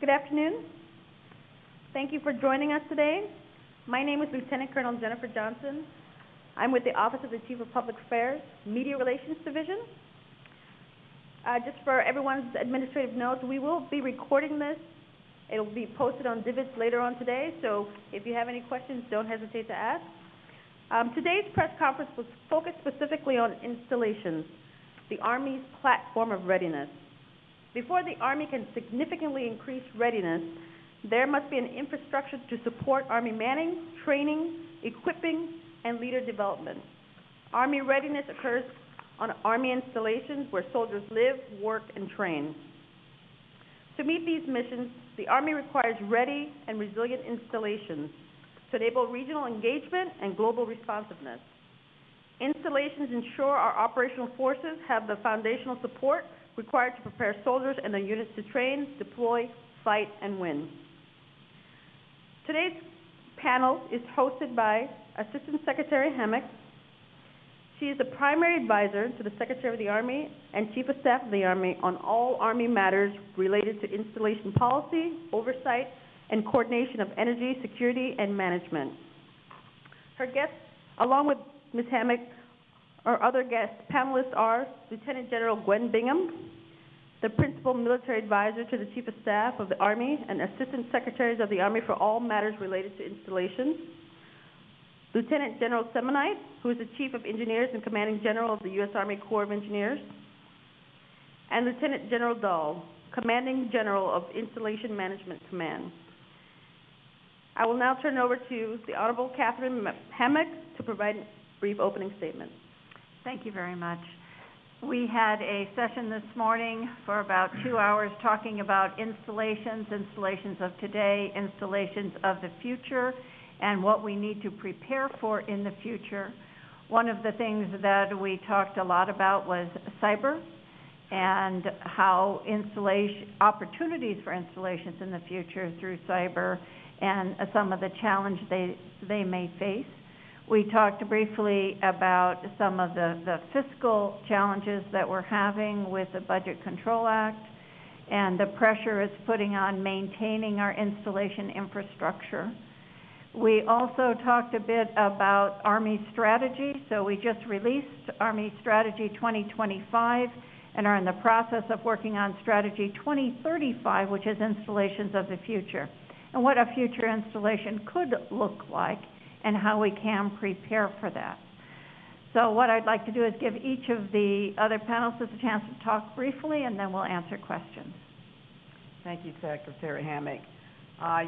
Good afternoon. Thank you for joining us today. My name is Lieutenant Colonel Jennifer Johnson. I'm with the Office of the Chief of Public Affairs, Media Relations Division. Just for everyone's administrative notes, we will be recording this. It will be posted on Divots later on today, so if you have any questions, don't hesitate to ask. Today's press conference was focused specifically on installations, the Army's platform of readiness. Before the Army can significantly increase readiness, there must be an infrastructure to support Army manning, training, equipping, and leader development. Army readiness occurs on Army installations where soldiers live, work, and train. To meet these missions, the Army requires ready and resilient installations to enable regional engagement and global responsiveness. Installations ensure our operational forces have the foundational support required to prepare soldiers and their units to train, deploy, fight, and win. Today's panel is hosted by Assistant Secretary Hammack. She is the primary advisor to the Secretary of the Army and Chief of Staff of the Army on all Army matters related to installation policy, oversight, and coordination of energy, security, and management. Her guests, along with Ms. Hammack, our other guest panelists are Lieutenant General Gwen Bingham, the Principal Military Advisor to the Chief of Staff of the Army and Assistant Secretaries of the Army for all matters related to installations; Lieutenant General Semonite, who is the Chief of Engineers and Commanding General of the U.S. Army Corps of Engineers; and Lieutenant General Dahl, Commanding General of Installation Management Command. I will now turn it over to the Honorable Catherine Hammack to provide a brief opening statement. Thank you very much. We had a session this morning for about 2 hours talking about installations, installations of today, installations of the future, and what we need to prepare for in the future. One of the things that we talked a lot about was cyber and how installation opportunities for installations in the future through cyber and some of the challenges they may face. We talked briefly about some of the fiscal challenges that we're having with the Budget Control Act and the pressure it's putting on maintaining our installation infrastructure. We also talked a bit about Army strategy. So we just released Army Strategy 2025 and are in the process of working on Strategy 2035, which is installations of the future, and what a future installation could look like and how we can prepare for that. So what I'd like to do is give each of the other panelists a chance to talk briefly, and then we'll answer questions. Thank you, Secretary Hammack.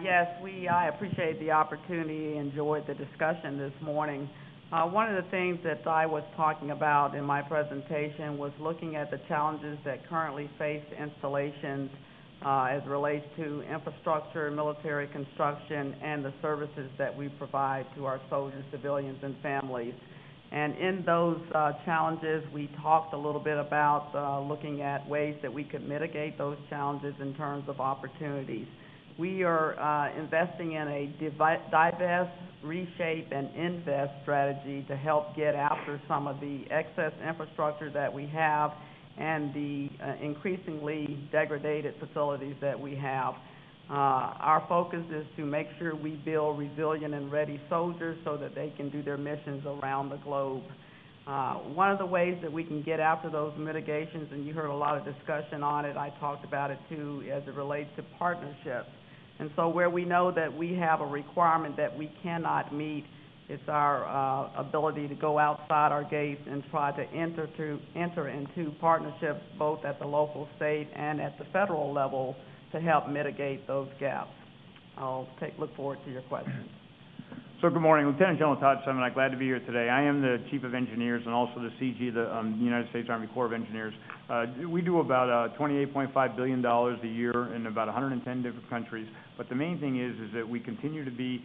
Yes, I appreciate the opportunity, enjoyed the discussion this morning. One of the things that I was talking about in my presentation was looking at the challenges that currently face installations as it relates to infrastructure, military construction, and the services that we provide to our soldiers, civilians, and families. And in those challenges, we talked a little bit about looking at ways that we could mitigate those challenges in terms of opportunities. We are investing in a divest, reshape, and invest strategy to help get after some of the excess infrastructure that we have and the increasingly degraded facilities that we have. Our focus is to make sure we build resilient and ready soldiers so that they can do their missions around the globe. One of the ways that we can get after those mitigations, and you heard a lot of discussion on it, I talked about it too, as it relates to partnerships. And so where we know that we have a requirement that we cannot meet, it's our ability to go outside our gates and try to enter into partnerships both at the local, state, and at the federal level to help mitigate those gaps. I'll look forward to your questions. So good morning, Lieutenant General Todd Simon. I'm glad to be here today. I am the Chief of Engineers and also the CG, the United States Army Corps of Engineers. We do about $28.5 billion a year in about 110 different countries. But the main thing is that we continue to be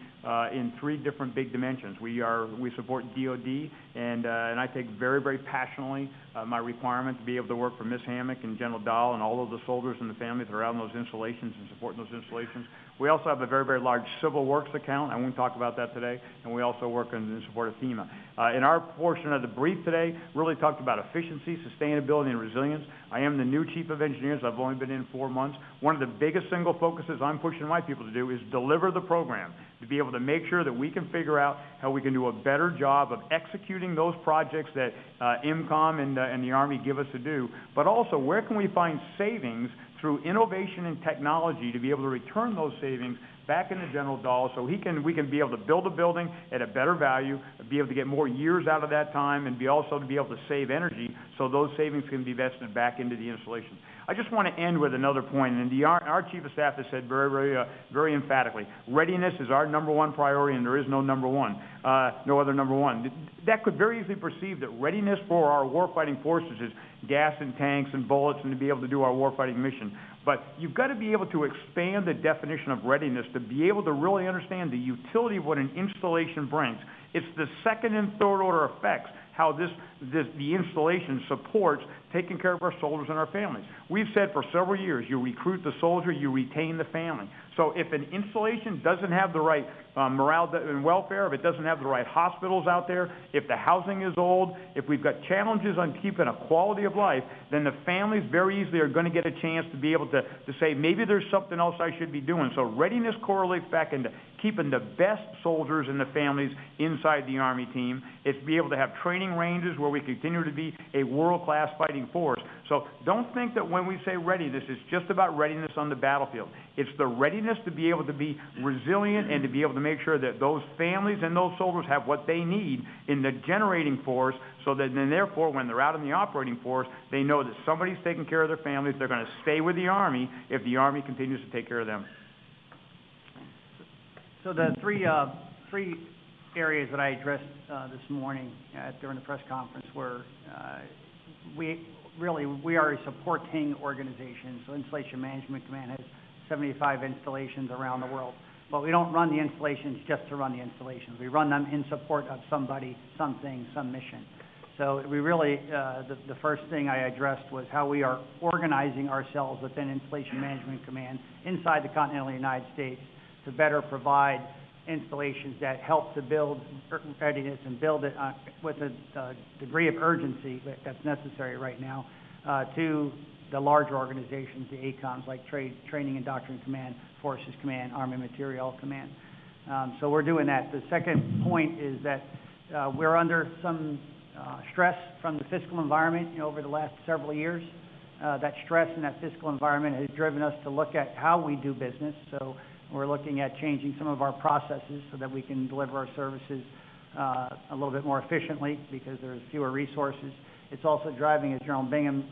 in three different big dimensions. We support DOD, and I take very, very passionately my requirement to be able to work for Ms. Hammack and General Dahl and all of the soldiers and the families that are out in those installations and supporting those installations. We also have a very, very large civil works account. I won't talk about that today. And we also work in support of FEMA. In our portion of the brief today, really talked about efficiency, sustainability, and resilience. civilians. I am the new Chief of Engineers. I've only been in 4 months. One of the biggest single focuses I'm pushing my people to do is deliver the program, to be able to make sure that we can figure out how we can do a better job of executing those projects that IMCOM and the Army give us to do, but also where can we find savings through innovation and technology to be able to return those savings back into General Dahl so we can be able to build a building at a better value, be able to get more years out of that time, and also be able to save energy so those savings can be vested back into the installation. I just want to end with another point, and our Chief of Staff has said very, very emphatically, readiness is our number one priority, and there is no number one, no other number one. That could very easily perceive that readiness for our warfighting forces is gas and tanks and bullets and to be able to do our warfighting mission. But you've got to be able to expand the definition of readiness to be able to really understand the utility of what an installation brings. It's the second and third order effects, how the installation supports taking care of our soldiers and our families. We've said for several years, you recruit the soldier, you retain the family. So if an installation doesn't have the right morale and welfare, if it doesn't have the right hospitals out there, if the housing is old, if we've got challenges on keeping a quality of life, then the families very easily are going to get a chance to be able to say, maybe there's something else I should be doing. So readiness correlates back into keeping the best soldiers and the families inside the Army team. It's be able to have training ranges where we continue to be a world-class fighting force. So don't think that when we say readiness, it's just about readiness on the battlefield. It's the readiness to be able to be resilient and to be able to make sure that those families and those soldiers have what they need in the generating force, so that then therefore when they're out in the operating force, they know that somebody's taking care of their families. They're going to stay with the Army if the Army continues to take care of them. So the three areas that I addressed this morning during the press conference were we are a supporting organization. So Installation Management Command has 75 installations around the world. But we don't run the installations just to run the installations. We run them in support of somebody, something, some mission. So we really, the first thing I addressed was how we are organizing ourselves within Installation Management Command inside the continental United States to better provide installations that help to build readiness and build it with a degree of urgency that's necessary right now to the larger organizations, the ACOMs like Training and Doctrine Command, Forces Command, Army Material Command. So we're doing that. The second point is that we're under some stress from the fiscal environment over the last several years. That stress and that fiscal environment has driven us to look at how we do business. So we're looking at changing some of our processes so that we can deliver our services a little bit more efficiently because there's fewer resources. It's also driving, as General Bingham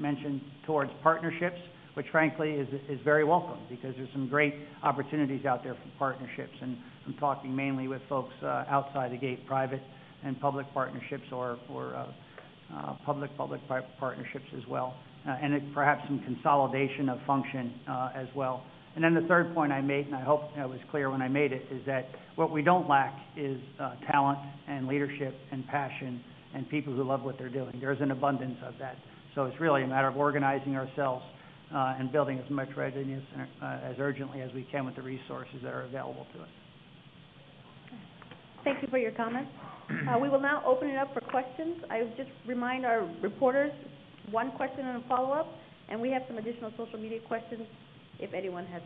mentioned, towards partnerships, which frankly is very welcome because there's some great opportunities out there for partnerships. And I'm talking mainly with folks outside the gate, private and public partnerships or public-public partnerships as well. And perhaps some consolidation of function as well. And then the third point I made, and I hope I was clear when I made it, is that what we don't lack is talent and leadership and passion and people who love what they're doing. There's an abundance of that. So it's really a matter of organizing ourselves and building as much readiness as urgently as we can with the resources that are available to us. Thank you for your comments. We will now open it up for questions. I just remind our reporters, one question and a follow-up, and we have some additional social media questions if anyone has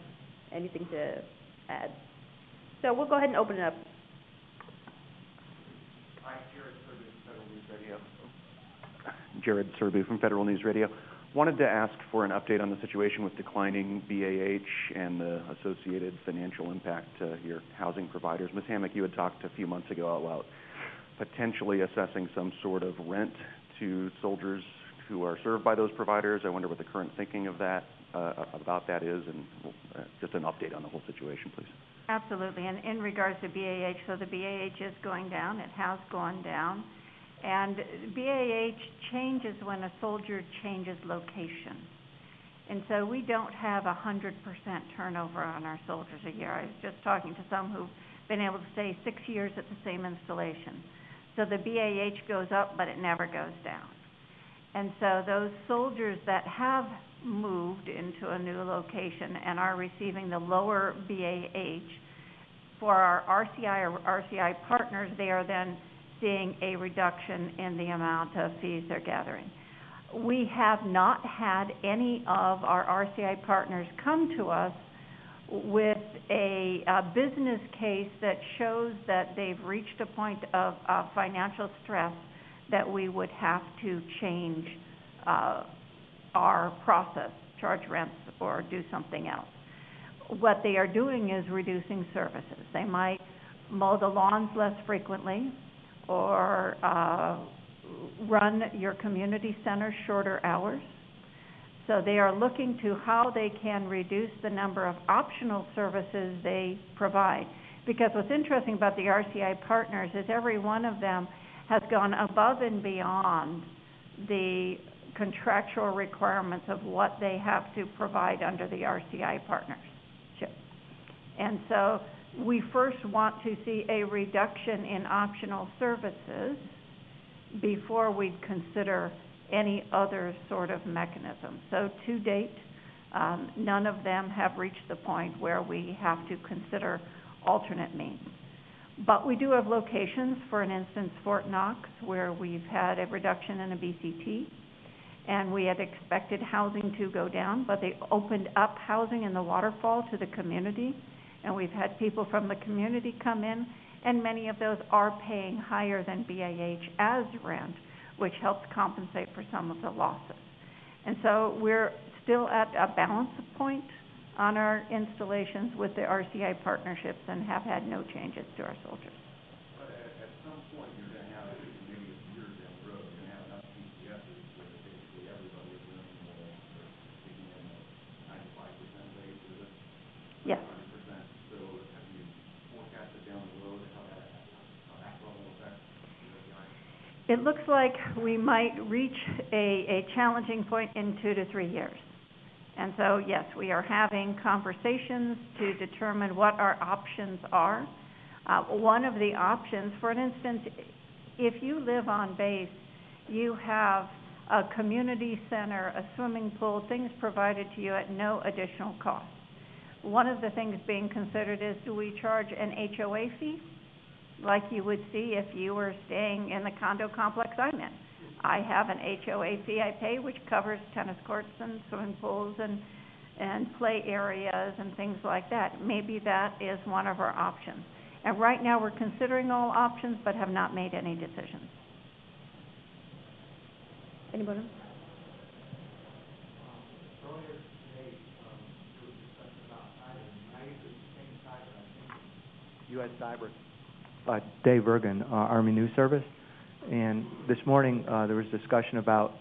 anything to add. So we'll go ahead and open it up. Jared Serbu from Federal News Radio. Wanted to ask for an update on the situation with declining BAH and the associated financial impact to your housing providers. Ms. Hammack, you had talked a few months ago about potentially assessing some sort of rent to soldiers who are served by those providers. I wonder what the current thinking of that about that is, and just an update on the whole situation, please. Absolutely. And in regards to BAH, so the BAH is going down. It has gone down. And BAH changes when a soldier changes location. And so we don't have 100% turnover on our soldiers a year. I was just talking to some who've been able to stay 6 years at the same installation. So the BAH goes up, but it never goes down. And so those soldiers that have moved into a new location and are receiving the lower BAH, for our RCI or RCI partners, they are then seeing a reduction in the amount of fees they're gathering. we have not had any of our RCI partners come to us with a business case that shows that they've reached a point of financial stress that we would have to change our process, charge rents, or do something else. What they are doing is reducing services. They might mow the lawns less frequently, or run your community center shorter hours. So they are looking to how they can reduce the number of optional services they provide. Because what's interesting about the RCI partners is every one of them has gone above and beyond the contractual requirements of what they have to provide under the RCI partnership. And so we first want to see a reduction in optional services before we'd consider any other sort of mechanism. So to date, none of them have reached the point where we have to consider alternate means. But we do have locations, for instance, Fort Knox, where we've had a reduction in a BCT, and we had expected housing to go down, but they opened up housing in the waterfall to the community, and we've had people from the community come in, and many of those are paying higher than BAH as rent, which helps compensate for some of the losses. And so we're still at a balance point on our installations with the RCI partnerships and have had no changes to our soldiers. But at some point, you're going to have, maybe a year down the road, you're going to have enough PCSs where basically everybody is doing more or taking in a 95% rate to this. Yes. 100%. So have you forecasted down the road how that level affects the RCI? It looks like we might reach a challenging point in 2 to 3 years. And so, yes, we are having conversations to determine what our options are. One of the options, for instance, if you live on base, you have a community center, a swimming pool, things provided to you at no additional cost. One of the things being considered is, do we charge an HOA fee, like you would see if you were staying in the condo complex I'm in? I have an HOA fee I pay, which covers tennis courts and swimming pools and play areas and things like that. Maybe that is one of our options. And right now we're considering all options but have not made any decisions. Anybody? U.S. Cyber. Dave Bergen, Army News Service. And this morning there was discussion about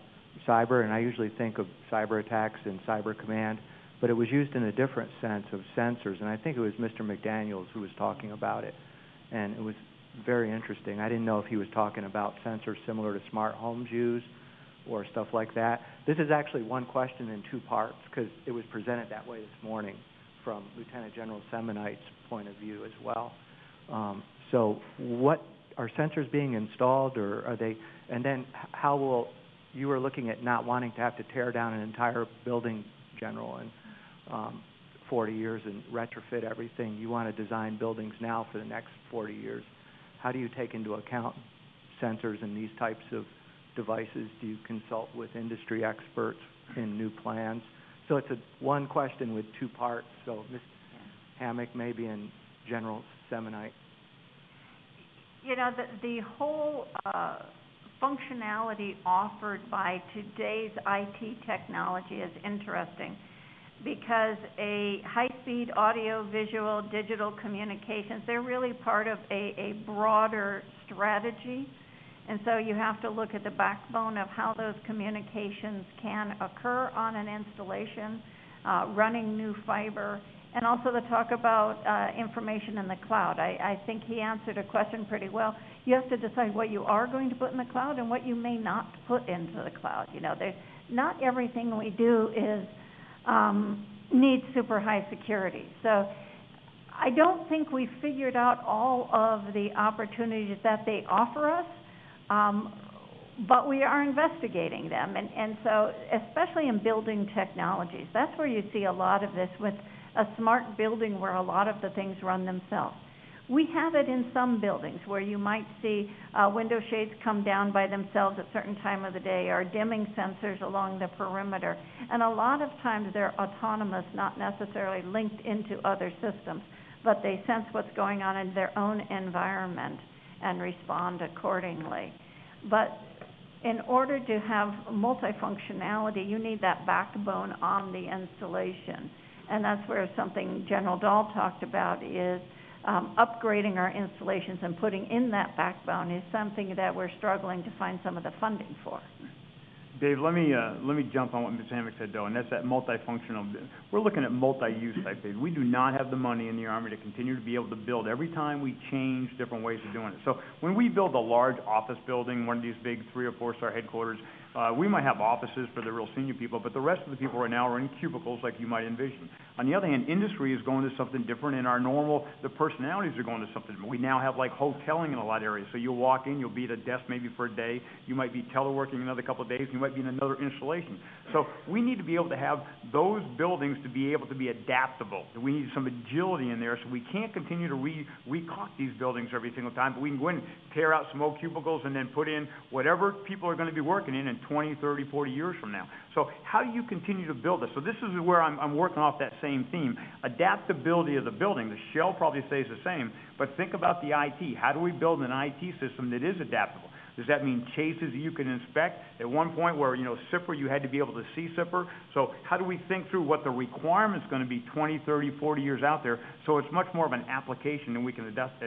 cyber, and I usually think of cyber attacks and cyber command, but it was used in a different sense of sensors, and I think it was Mr. McDaniels who was talking about it, and it was very interesting. I didn't know if he was talking about sensors similar to smart homes use or stuff like that. This is actually one question in two parts because it was presented that way this morning from Lieutenant General Semonite's point of view as well. So what are sensors being installed, or are they, and then how will, you were looking at not wanting to have to tear down an entire building, General, in 40 years and retrofit everything. You want to design buildings now for the next 40 years. How do you take into account sensors and these types of devices? Do you consult with industry experts in new plans? So it's a one question with two parts. So Ms. Hammack maybe and General Semonite. You know, the whole functionality offered by today's IT technology is interesting because a high-speed audio, visual, digital communications, they're really part of a broader strategy. And so you have to look at the backbone of how those communications can occur on an installation, running new fiber, and also the talk about information in the cloud. I think he answered a question pretty well. You have to decide what you are going to put in the cloud and what you may not put into the cloud. You know, not everything we do is needs super high security. So I don't think we figured out all of the opportunities that they offer us, but we are investigating them. And so, especially in building technologies, that's where you see a lot of this with a smart building where a lot of the things run themselves. We have it in some buildings where you might see window shades come down by themselves at certain time of the day, or dimming sensors along the perimeter. And a lot of times they're autonomous, not necessarily linked into other systems, but they sense what's going on in their own environment and respond accordingly. But in order to have multifunctionality, you need that backbone on the installation. And that's where something General Dahl talked about is upgrading our installations and putting in that backbone is something that we're struggling to find some of the funding for. Dave, let me jump on what Ms. Hammack said, though, and that's that multifunctional. We're looking at multi-use type things. We do not have the money in the Army to continue to be able to build every time we change different ways of doing it. So when we build a large office building, one of these big 3- or 4-star headquarters, we might have offices for the real senior people, but the rest of the people right now are in cubicles like you might envision. On the other hand, industry is going to something different, and the personalities are going to something different. We now have like hoteling in a lot of areas. So you'll walk in, you'll be at a desk maybe for a day, you might be teleworking another couple of days, you might be in another installation. So we need to be able to have those buildings to be able to be adaptable. We need some agility in there, so we can't continue to re-caulk these buildings every single time, but we can go in and tear out some old cubicles and then put in whatever people are going to be working in 20, 30, 40 years from now. So how do you continue to build this? So this is where I'm working off that same theme, adaptability of the building. The shell probably stays the same, but think about the IT. How do we build an IT system that is adaptable? Does that mean chases you can inspect? At one point where, you know, SIPR, you had to be able to see SIPR. So how do we think through what the requirement's going to be 20, 30, 40 years out there? So it's much more of an application than we can adapt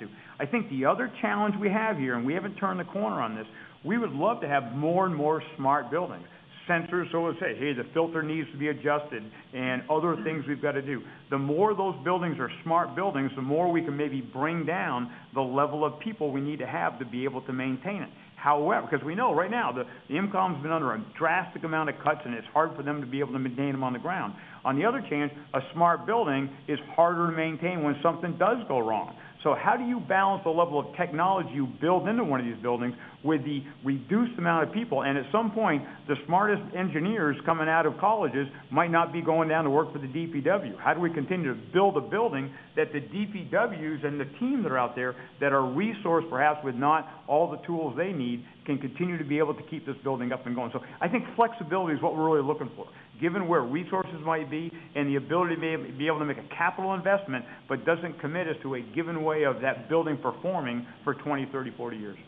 to. I think the other challenge we have here, and we haven't turned the corner on this, we would love to have more and more smart buildings. Sensors, so let's say, hey, the filter needs to be adjusted and other things we've got to do. The more those buildings are smart buildings, the more we can maybe bring down the level of people we need to have to be able to maintain it. However, because we know right now the IMCOM's been under a drastic amount of cuts, and it's hard for them to be able to maintain them on the ground. On the other hand, a smart building is harder to maintain when something does go wrong. So how do you balance the level of technology you build into one of these buildings with the reduced amount of people? And at some point, the smartest engineers coming out of colleges might not be going down to work for the DPW. How do we continue to build a building that the DPWs and the team that are out there that are resourced perhaps with not all the tools they need can continue to be able to keep this building up and going? So I think flexibility is what we're really looking for, given where resources might be and the ability to be able to make a capital investment, but doesn't commit us to a given way of that building performing for 20, 30, 40 years.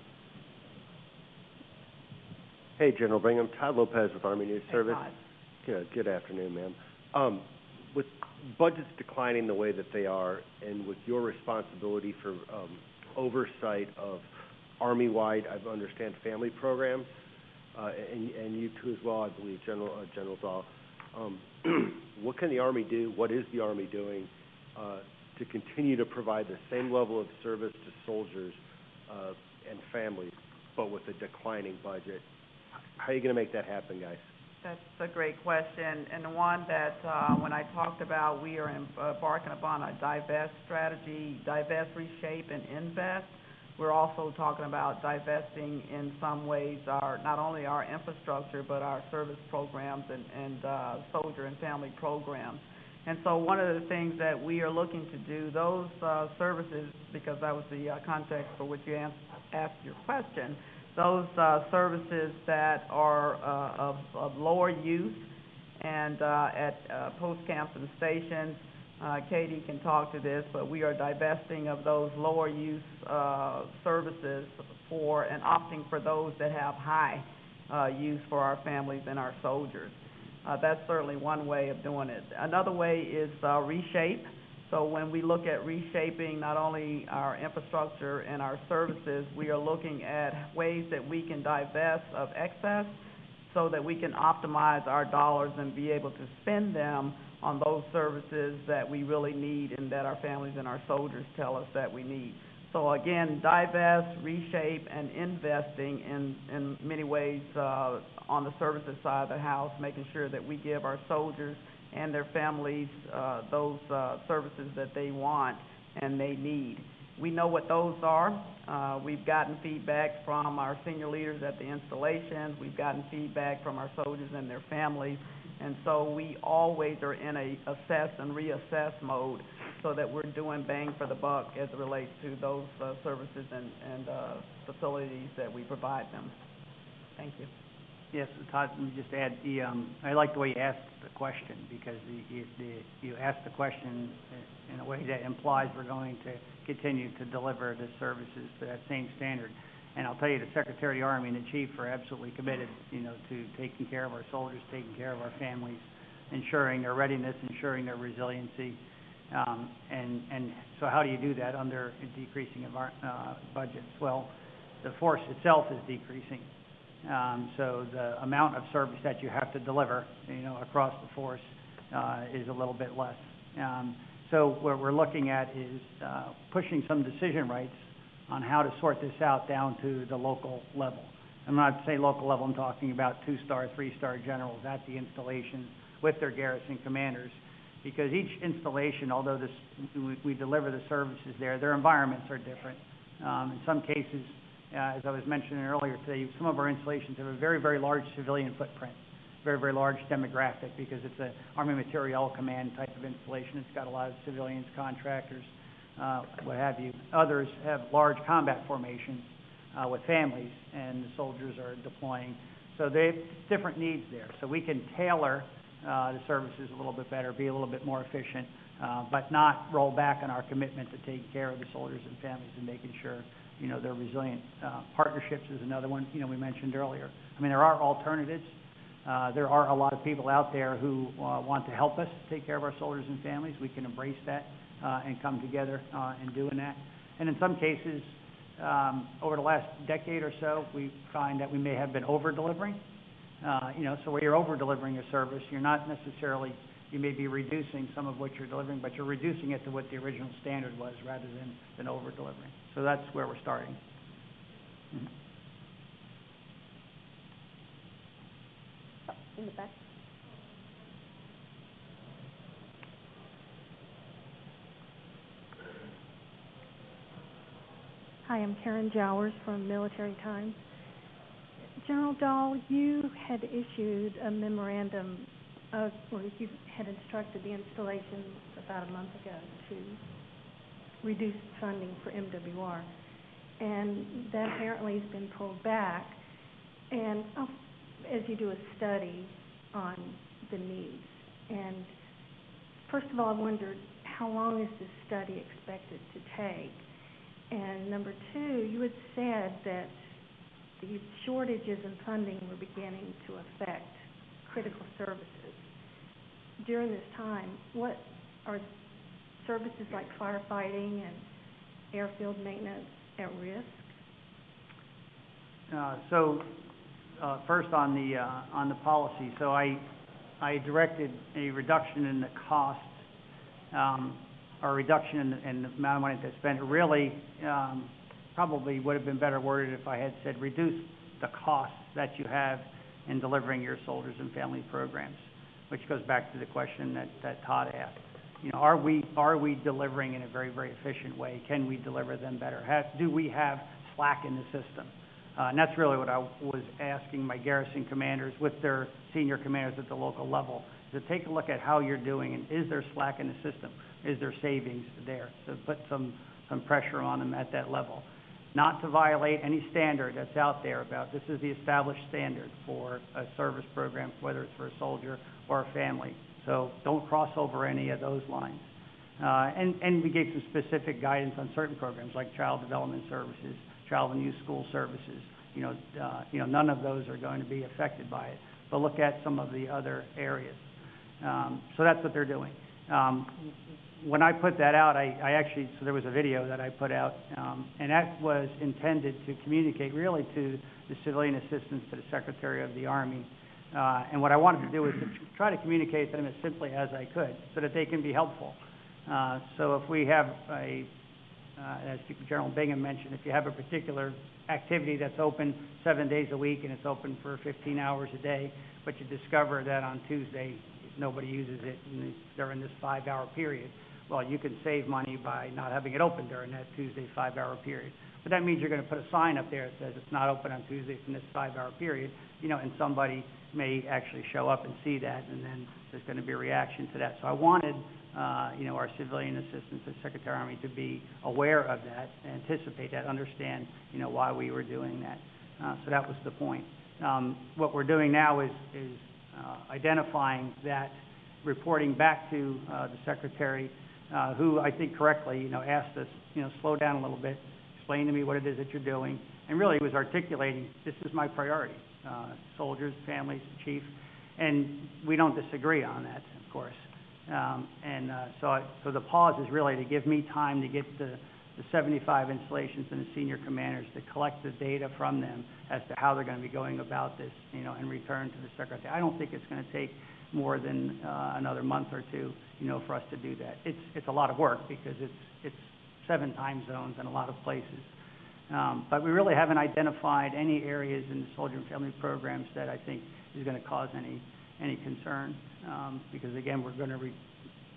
Hey, General Bingham, Todd Lopez with Army News Service. Todd. Good afternoon, ma'am. With budgets declining the way that they are, and with your responsibility for oversight of Army-wide, I understand, family programs, and you too as well, I believe, General Dahl. What can the Army do? What is the Army doing to continue to provide the same level of service to soldiers and families, but with a declining budget? How are you going to make that happen, guys? That's a great question, and the one that when I talked about, we are embarking upon a divest strategy, divest, reshape, and invest. We're also talking about divesting in some ways not only our infrastructure, but our service programs and soldier and family programs. And so one of the things that we are looking to do, those services, because that was the context for which you asked your question, those services that are of lower use and at post camps and stations, Katie can talk to this, but we are divesting of those lower use services for and opting for those that have high use for our families and our soldiers. That's certainly one way of doing it. Another way is reshape. So when we look at reshaping not only our infrastructure and our services, we are looking at ways that we can divest of excess so that we can optimize our dollars and be able to spend them on those services that we really need and that our families and our soldiers tell us that we need. So again, divest, reshape, and investing in many ways on the services side of the house, making sure that we give our soldiers and their families those services that they want and they need. We know what those are. We've gotten feedback from our senior leaders at the installations. We've gotten feedback from our soldiers and their families. And so we always are in a assess and reassess mode so that we're doing bang for the buck as it relates to those services and facilities that we provide them. Thank you. Yes, Todd, let me just add, the, I like the way you asked the question, because you asked the question in a way that implies we're going to continue to deliver the services to that same standard. And I'll tell you, the Secretary of the Army and the Chief are absolutely committed, to taking care of our soldiers, taking care of our families, ensuring their readiness, ensuring their resiliency. And so how do you do that under decreasing budgets? Well, the force itself is decreasing. So the amount of service that you have to deliver, across the force is a little bit less. So what we're looking at is pushing some decision rights on how to sort this out down to the local level. I'm not saying local level, I'm talking about 2-star, 3-star generals at the installation with their garrison commanders, because each installation, although we deliver the services there, their environments are different. In some cases, as I was mentioning earlier today, some of our installations have a very, very large civilian footprint, very, very large demographic, because it's an Army Material Command type of installation. It's got a lot of civilians, contractors, what have you. Others have large combat formations with families, and the soldiers are deploying. So they have different needs there. So we can tailor the services a little bit better, be a little bit more efficient, but not roll back on our commitment to taking care of the soldiers and families and making sure, they're resilient. Partnerships is another one, we mentioned earlier. I mean, there are alternatives. There are a lot of people out there who want to help us take care of our soldiers and families. We can embrace that and come together in doing that. And in some cases, over the last decade or so, we find that we may have been over-delivering. So where you're over-delivering a service, you're not necessarily, you may be reducing some of what you're delivering, but you're reducing it to what the original standard was rather than over-delivering. So that's where we're starting. Mm-hmm. In the back. Hi, I'm Karen Jowers from Military Times. General Dahl, you had issued a memorandum, or you had instructed the installation about a month ago to reduce funding for MWR, and that apparently has been pulled back, and as you do a study on the needs. And first of all, I wondered, how long is this study expected to take? And number two, you had said that the shortages in funding were beginning to affect critical services. During this time, what are services like firefighting and airfield maintenance at risk? First on the policy, so I directed a reduction in the costs, or a reduction in the amount of money that's spent. Really, probably would have been better worded if I had said reduce the costs that you have in delivering your soldiers and family programs, which goes back to the question that Todd asked. Are we delivering in a very, very efficient way? Can we deliver them better? Do we have slack in the system? And that's really what I was asking my garrison commanders with their senior commanders at the local level, to take a look at how you're doing, and is there slack in the system? Is there savings there? So put some pressure on them at that level. Not to violate any standard that's out there about this is the established standard for a service program, whether it's for a soldier or a family. So don't cross over any of those lines. And we gave some specific guidance on certain programs like child development services, child and youth school services. None of those are going to be affected by it. But look at some of the other areas. So that's what they're doing. When I put that out, I actually, so there was a video that I put out, and that was intended to communicate really to the civilian assistants, to the Secretary of the Army. And what I wanted to do was to try to communicate to them as simply as I could so that they can be helpful. So if we have as General Bingham mentioned, if you have a particular activity that's open 7 days a week and it's open for 15 hours a day, but you discover that on Tuesday nobody uses it and they're in this 5-hour period, well, you can save money by not having it open during that Tuesday 5-hour period. But that means you're going to put a sign up there that says it's not open on Tuesday from this 5-hour period, and somebody may actually show up and see that, and then there's going to be a reaction to that. So I wanted our civilian assistants at Secretary Army to be aware of that, anticipate that, understand, why we were doing that. So that was the point. What we're doing now is identifying that, reporting back to the Secretary, who I think correctly, asked us, slow down a little bit, explain to me what it is that you're doing, and really was articulating, this is my priority, soldiers, families, chief, and we don't disagree on that, of course. So the pause is really to give me time to get the 75 installations and the senior commanders to collect the data from them as to how they're going to be going about this, and return to the Secretary. I don't think it's going to take more than another month or two, for us to do that. It's a lot of work because it's 7 time zones in a lot of places. But we really haven't identified any areas in the soldier and family programs that I think is going to cause any concern, because again, we're going to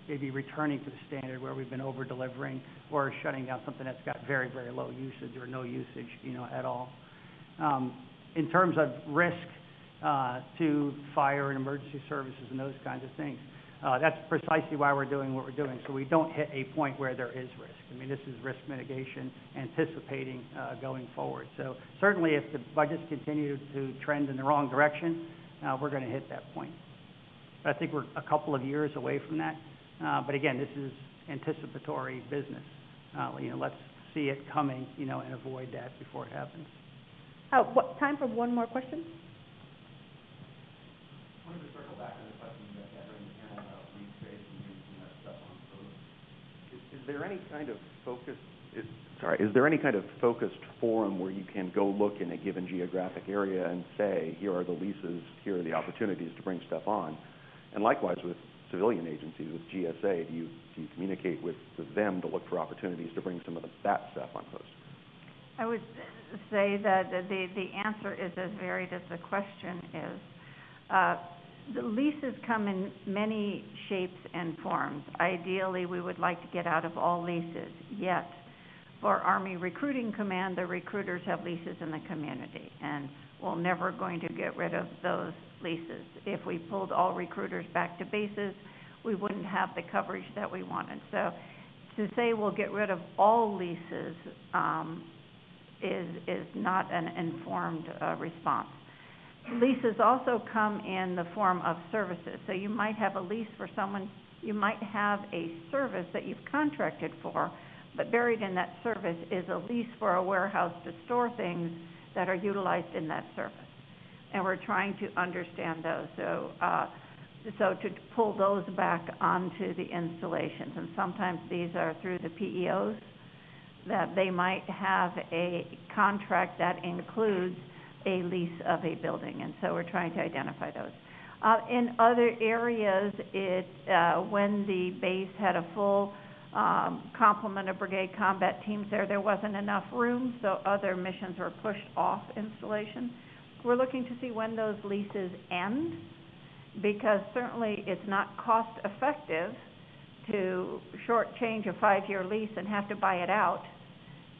maybe returning to the standard where we've been over-delivering or shutting down something that's got very, very low usage or no usage, at all. In terms of risk to fire and emergency services and those kinds of things, that's precisely why we're doing what we're doing, so we don't hit a point where there is risk. I mean, this is risk mitigation, anticipating going forward. So certainly if the budgets continue to trend in the wrong direction, we're going to hit that point. But I think we're a couple of years away from that. But again, this is anticipatory business. Let's see it coming, and avoid that before it happens. Time for one more question? I wanted to circle back on the question that Catherine had about retrace and using that stuff on food. Is there any kind of focus? Is there any kind of focused forum where you can go look in a given geographic area and say, here are the leases, here are the opportunities to bring stuff on? And likewise with civilian agencies, with GSA, do you communicate with them to look for opportunities to bring some of that stuff on post? I would say that the answer is as varied as the question is. The leases come in many shapes and forms. Ideally, we would like to get out of all leases, yet for Army Recruiting Command, the recruiters have leases in the community, and we're never going to get rid of those leases. If we pulled all recruiters back to bases, we wouldn't have the coverage that we wanted. So to say we'll get rid of all leases is not an informed response. Leases also come in the form of services. So you might have a lease for someone, you might have a service that you've contracted for, but buried in that service is a lease for a warehouse to store things that are utilized in that service. And we're trying to understand those. So to pull those back onto the installations. And sometimes these are through the PEOs, that they might have a contract that includes a lease of a building. And so we're trying to identify those. In other areas, when the base had a full complement of brigade combat teams there wasn't enough room, so other missions were pushed off installation. We're looking to see when those leases end, because certainly it's not cost effective to shortchange a 5-year lease and have to buy it out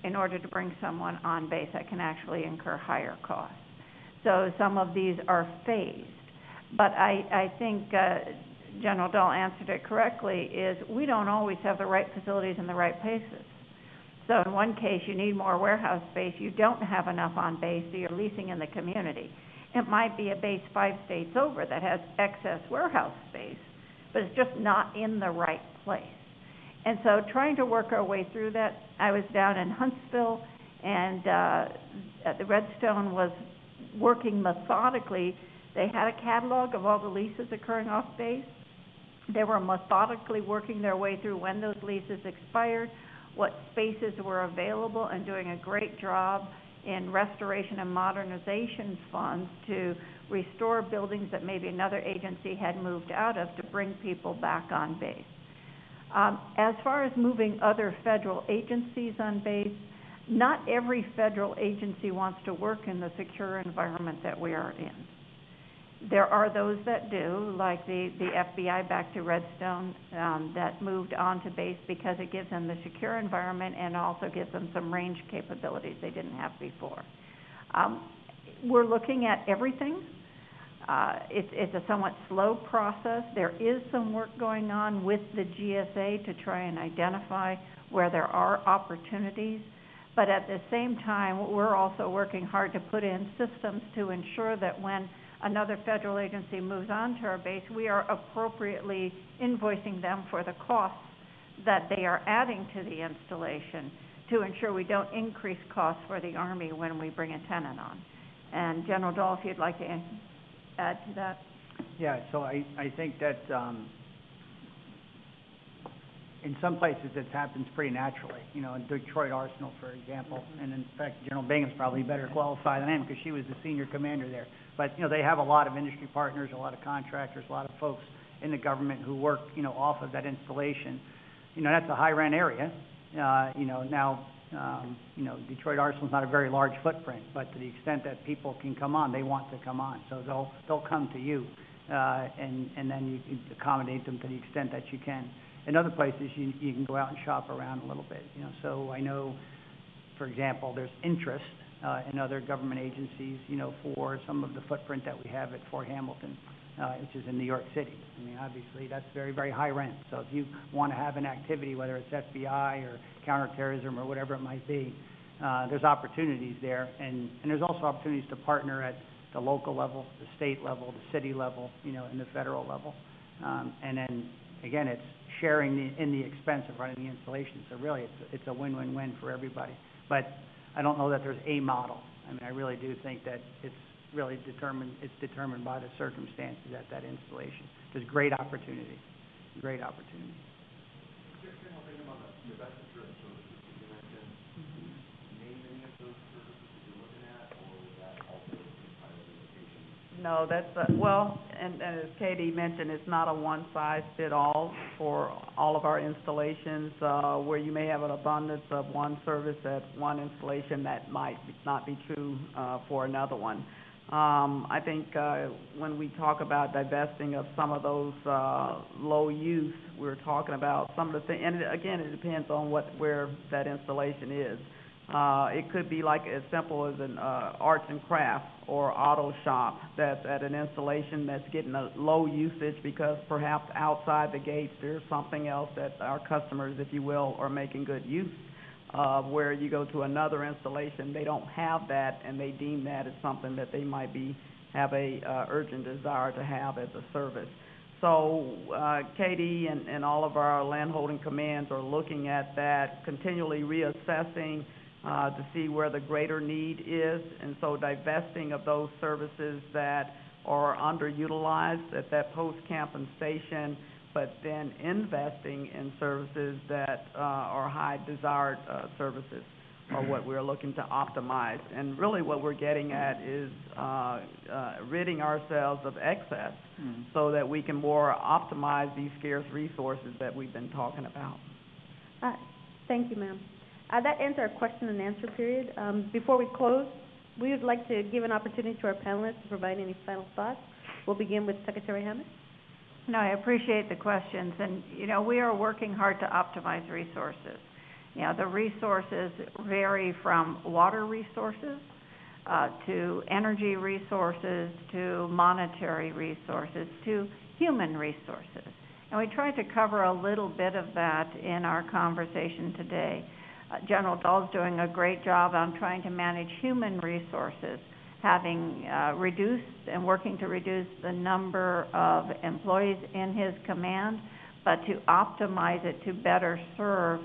in order to bring someone on base. That can actually incur higher costs. So some of these are phased. But I think General Dahl answered it correctly, is we don't always have the right facilities in the right places. So in one case, you need more warehouse space. You don't have enough on base, so you're leasing in the community. It might be a base 5 states over that has excess warehouse space, but it's just not in the right place. And so trying to work our way through that, I was down in Huntsville, and the Redstone was working methodically. They had a catalog of all the leases occurring off base. They were methodically working their way through when those leases expired, what spaces were available, and doing a great job in restoration and modernization funds to restore buildings that maybe another agency had moved out of to bring people back on base. As far as moving other federal agencies on base, not every federal agency wants to work in the secure environment that we are in. There are those that do, like the FBI back to Redstone, that moved on to base because it gives them the secure environment and also gives them some range capabilities they didn't have before. We're looking at everything. It's a somewhat slow process. There is some work going on with the GSA to try and identify where there are opportunities. But at the same time, we're also working hard to put in systems to ensure that when another federal agency moves on to our base, we are appropriately invoicing them for the costs that they are adding to the installation to ensure we don't increase costs for the Army when we bring a tenant on. And General Dahl, if you'd like to add to that. Yeah, so I think that in some places it happens pretty naturally. You know, in Detroit Arsenal, for example, and in fact, General Bingham's probably better qualified than I am because she was the senior commander there. But, you know, they have a lot of industry partners, a lot of contractors, a lot of folks in the government who work, you know, off of that installation. You know, that's a high-rent area. You know, Detroit Arsenal's not a very large footprint, but to the extent that people can come on, they want to come on. So they'll come to you, and then you accommodate them to the extent that you can. In other places, you can go out and shop around a little bit. You know, so I know, for example, there's interest in other government agencies, you know, for some of the footprint that we have at Fort Hamilton, which is in New York City. I mean, obviously, that's very, very high rent. So if you want to have an activity, whether it's FBI or counterterrorism or whatever it might be, there's opportunities there. And there's also opportunities to partner at the local level, the state level, the city level, you know, and the federal level. And then, again, it's sharing in the expense of running the installation. So really, it's a win-win-win for everybody. But I don't know that there's a model. I mean, I really do think that it's really determined by the circumstances at that installation. There's great opportunity, great opportunity. No, that's well, and as Katie mentioned, it's not a one-size-fit-all for all of our installations, where you may have an abundance of one service at one installation that might not be true for another one. I think when we talk about divesting of some of those low use, we're talking about some of the things, and again, it depends on where that installation is. It could be like as simple as an arts and crafts or auto shop that's at an installation that's getting a low usage because perhaps outside the gates there's something else that our customers, if you will, are making good use of, where you go to another installation, they don't have that, and they deem that as something that they might have a urgent desire to have as a service. So Katie and all of our landholding commands are looking at that, continually reassessing to see where the greater need is, and so divesting of those services that are underutilized at that post-camp and station, but then investing in services that are high desired services are what we're looking to optimize. And really what we're getting at is ridding ourselves of excess so that we can more optimize these scarce resources that we've been talking about. Thank you, ma'am. That ends our question and answer period. Before we close, we would like to give an opportunity to our panelists to provide any final thoughts. We'll begin with Secretary Hammack. No, I appreciate the questions. And, you know, we are working hard to optimize resources. You know, the resources vary from water resources to energy resources to monetary resources to human resources. And we tried to cover a little bit of that in our conversation today. General Dahl's doing a great job on trying to manage human resources, having reduced and working to reduce the number of employees in his command, but to optimize it to better serve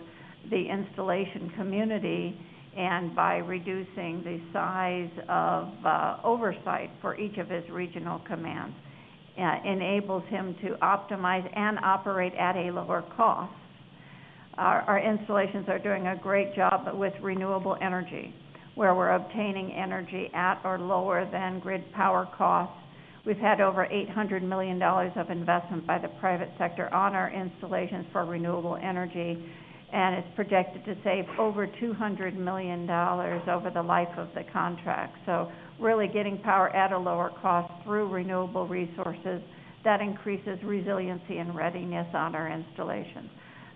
the installation community, and by reducing the size of oversight for each of his regional commands, enables him to optimize and operate at a lower cost. Our installations are doing a great job with renewable energy, where we're obtaining energy at or lower than grid power costs. We've had over $800 million of investment by the private sector on our installations for renewable energy, and it's projected to save over $200 million over the life of the contract. So really getting power at a lower cost through renewable resources, that increases resiliency and readiness on our installations.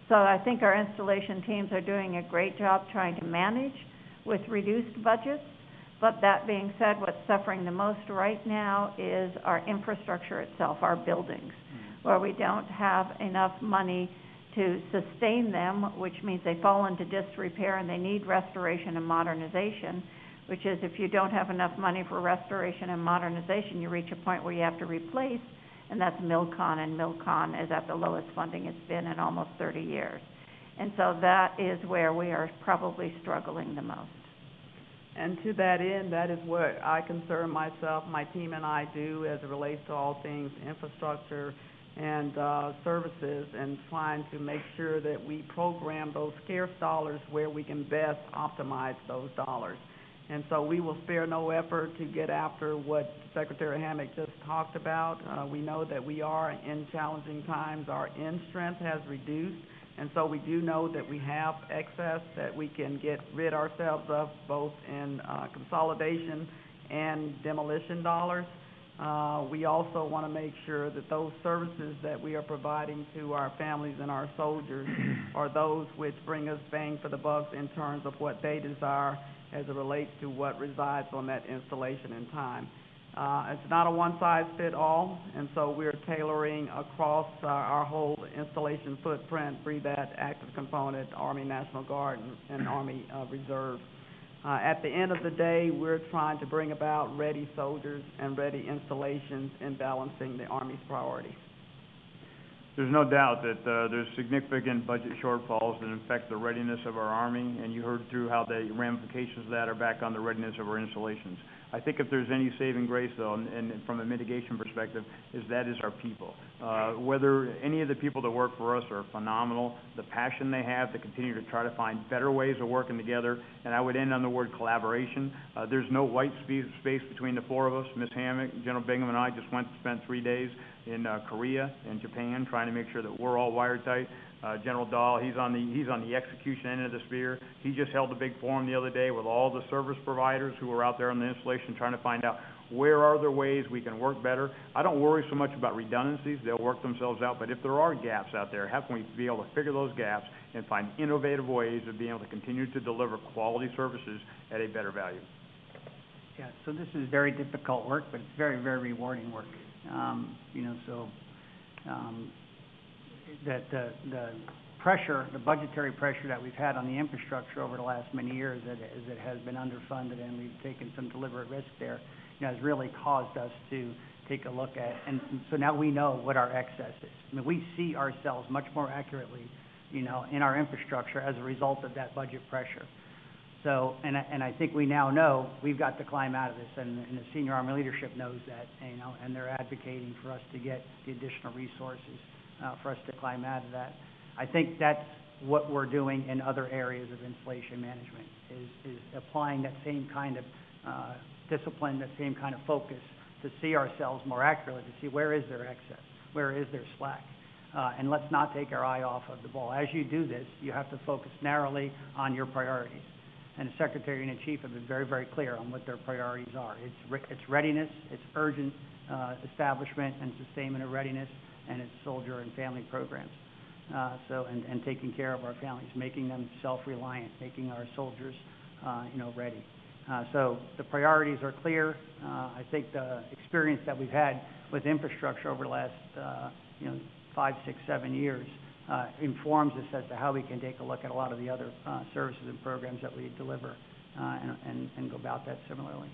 So I think our installation teams are doing a great job trying to manage with reduced budgets, But that being said, what's suffering the most right now is our infrastructure itself, our buildings, where we don't have enough money to sustain them, which means they fall into disrepair and they need restoration and modernization, which is if you don't have enough money for restoration and modernization, you reach a point where you have to replace, and that's MILCON, and MILCON is at the lowest funding it's been in almost 30 years. And so that is where we are probably struggling the most. And to that end, that is what I concern myself, my team and I do as it relates to all things infrastructure and services, and trying to make sure that we program those scarce dollars where we can best optimize those dollars. And so we will spare no effort to get after what Secretary Hammack just talked about. We know that we are in challenging times. Our end strength has reduced. And so we do know that we have excess that we can get rid ourselves of, both in consolidation and demolition dollars. We also want to make sure that those services that we are providing to our families and our soldiers are those which bring us bang for the buck in terms of what they desire as it relates to what resides on that installation in time. It's not a one-size-fit-all, and so we're tailoring across our whole installation footprint, be that active component, Army National Guard, and Army Reserve. At the end of the day, we're trying to bring about ready soldiers and ready installations in balancing the Army's priorities. There's no doubt that there's significant budget shortfalls that affect the readiness of our Army, and you heard through how the ramifications of that are back on the readiness of our installations. I think if there's any saving grace, though, and from a mitigation perspective, is that is our people. Whether any of the people that work for us are phenomenal, the passion they have to continue to try to find better ways of working together, and I would end on the word collaboration. There's no white space between the four of us. Ms. Hammack, General Bingham, and I just went and spent 3 days in Korea and Japan trying to make sure that we're all wired tight. General Dahl, he's on the execution end of the spear. He just held a big forum the other day with all the service providers who were out there on the installation trying to find out where are there ways we can work better. I don't worry so much about redundancies. They'll work themselves out. But if there are gaps out there, how can we be able to figure those gaps and find innovative ways of being able to continue to deliver quality services at a better value? Yeah, so this is very difficult work, but it's very, very rewarding work. That the pressure, the budgetary pressure that we've had on the infrastructure over the last many years, as it has been underfunded and we've taken some deliberate risk there, has really caused us to take a look at, and so now we know what our excess is. I mean, we see ourselves much more accurately, in our infrastructure as a result of that budget pressure. So, and I think we now know we've got to climb out of this, and the senior Army leadership knows that, and they're advocating for us to get the additional resources for us to climb out of that. I think that's what we're doing in other areas of installation management, is applying that same kind of discipline, that same kind of focus, to see ourselves more accurately, to see where is their excess, where is their slack. And let's not take our eye off of the ball. As you do this, you have to focus narrowly on your priorities. And the Secretary and the Chief have been very, very clear on what their priorities are. It's readiness, it's urgent establishment and sustainment of readiness, and its soldier and family programs. And taking care of our families, making them self-reliant, making our soldiers, ready. So the priorities are clear. I think the experience that we've had with infrastructure over the last, 5, 6, 7 years informs us as to how we can take a look at a lot of the other services and programs that we deliver and go about that similarly.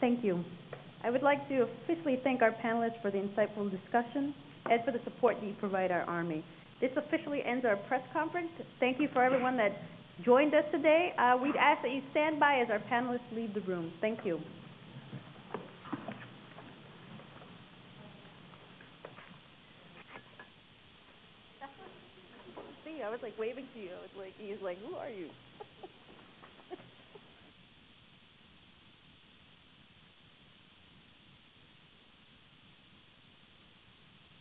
Thank you. I would like to officially thank our panelists for the insightful discussion and for the support that you provide our Army. This officially ends our press conference. Thank you for everyone that joined us today. We'd ask that you stand by as our panelists leave the room. Thank you. See, I was like waving to you. I was like, he's like, who are you?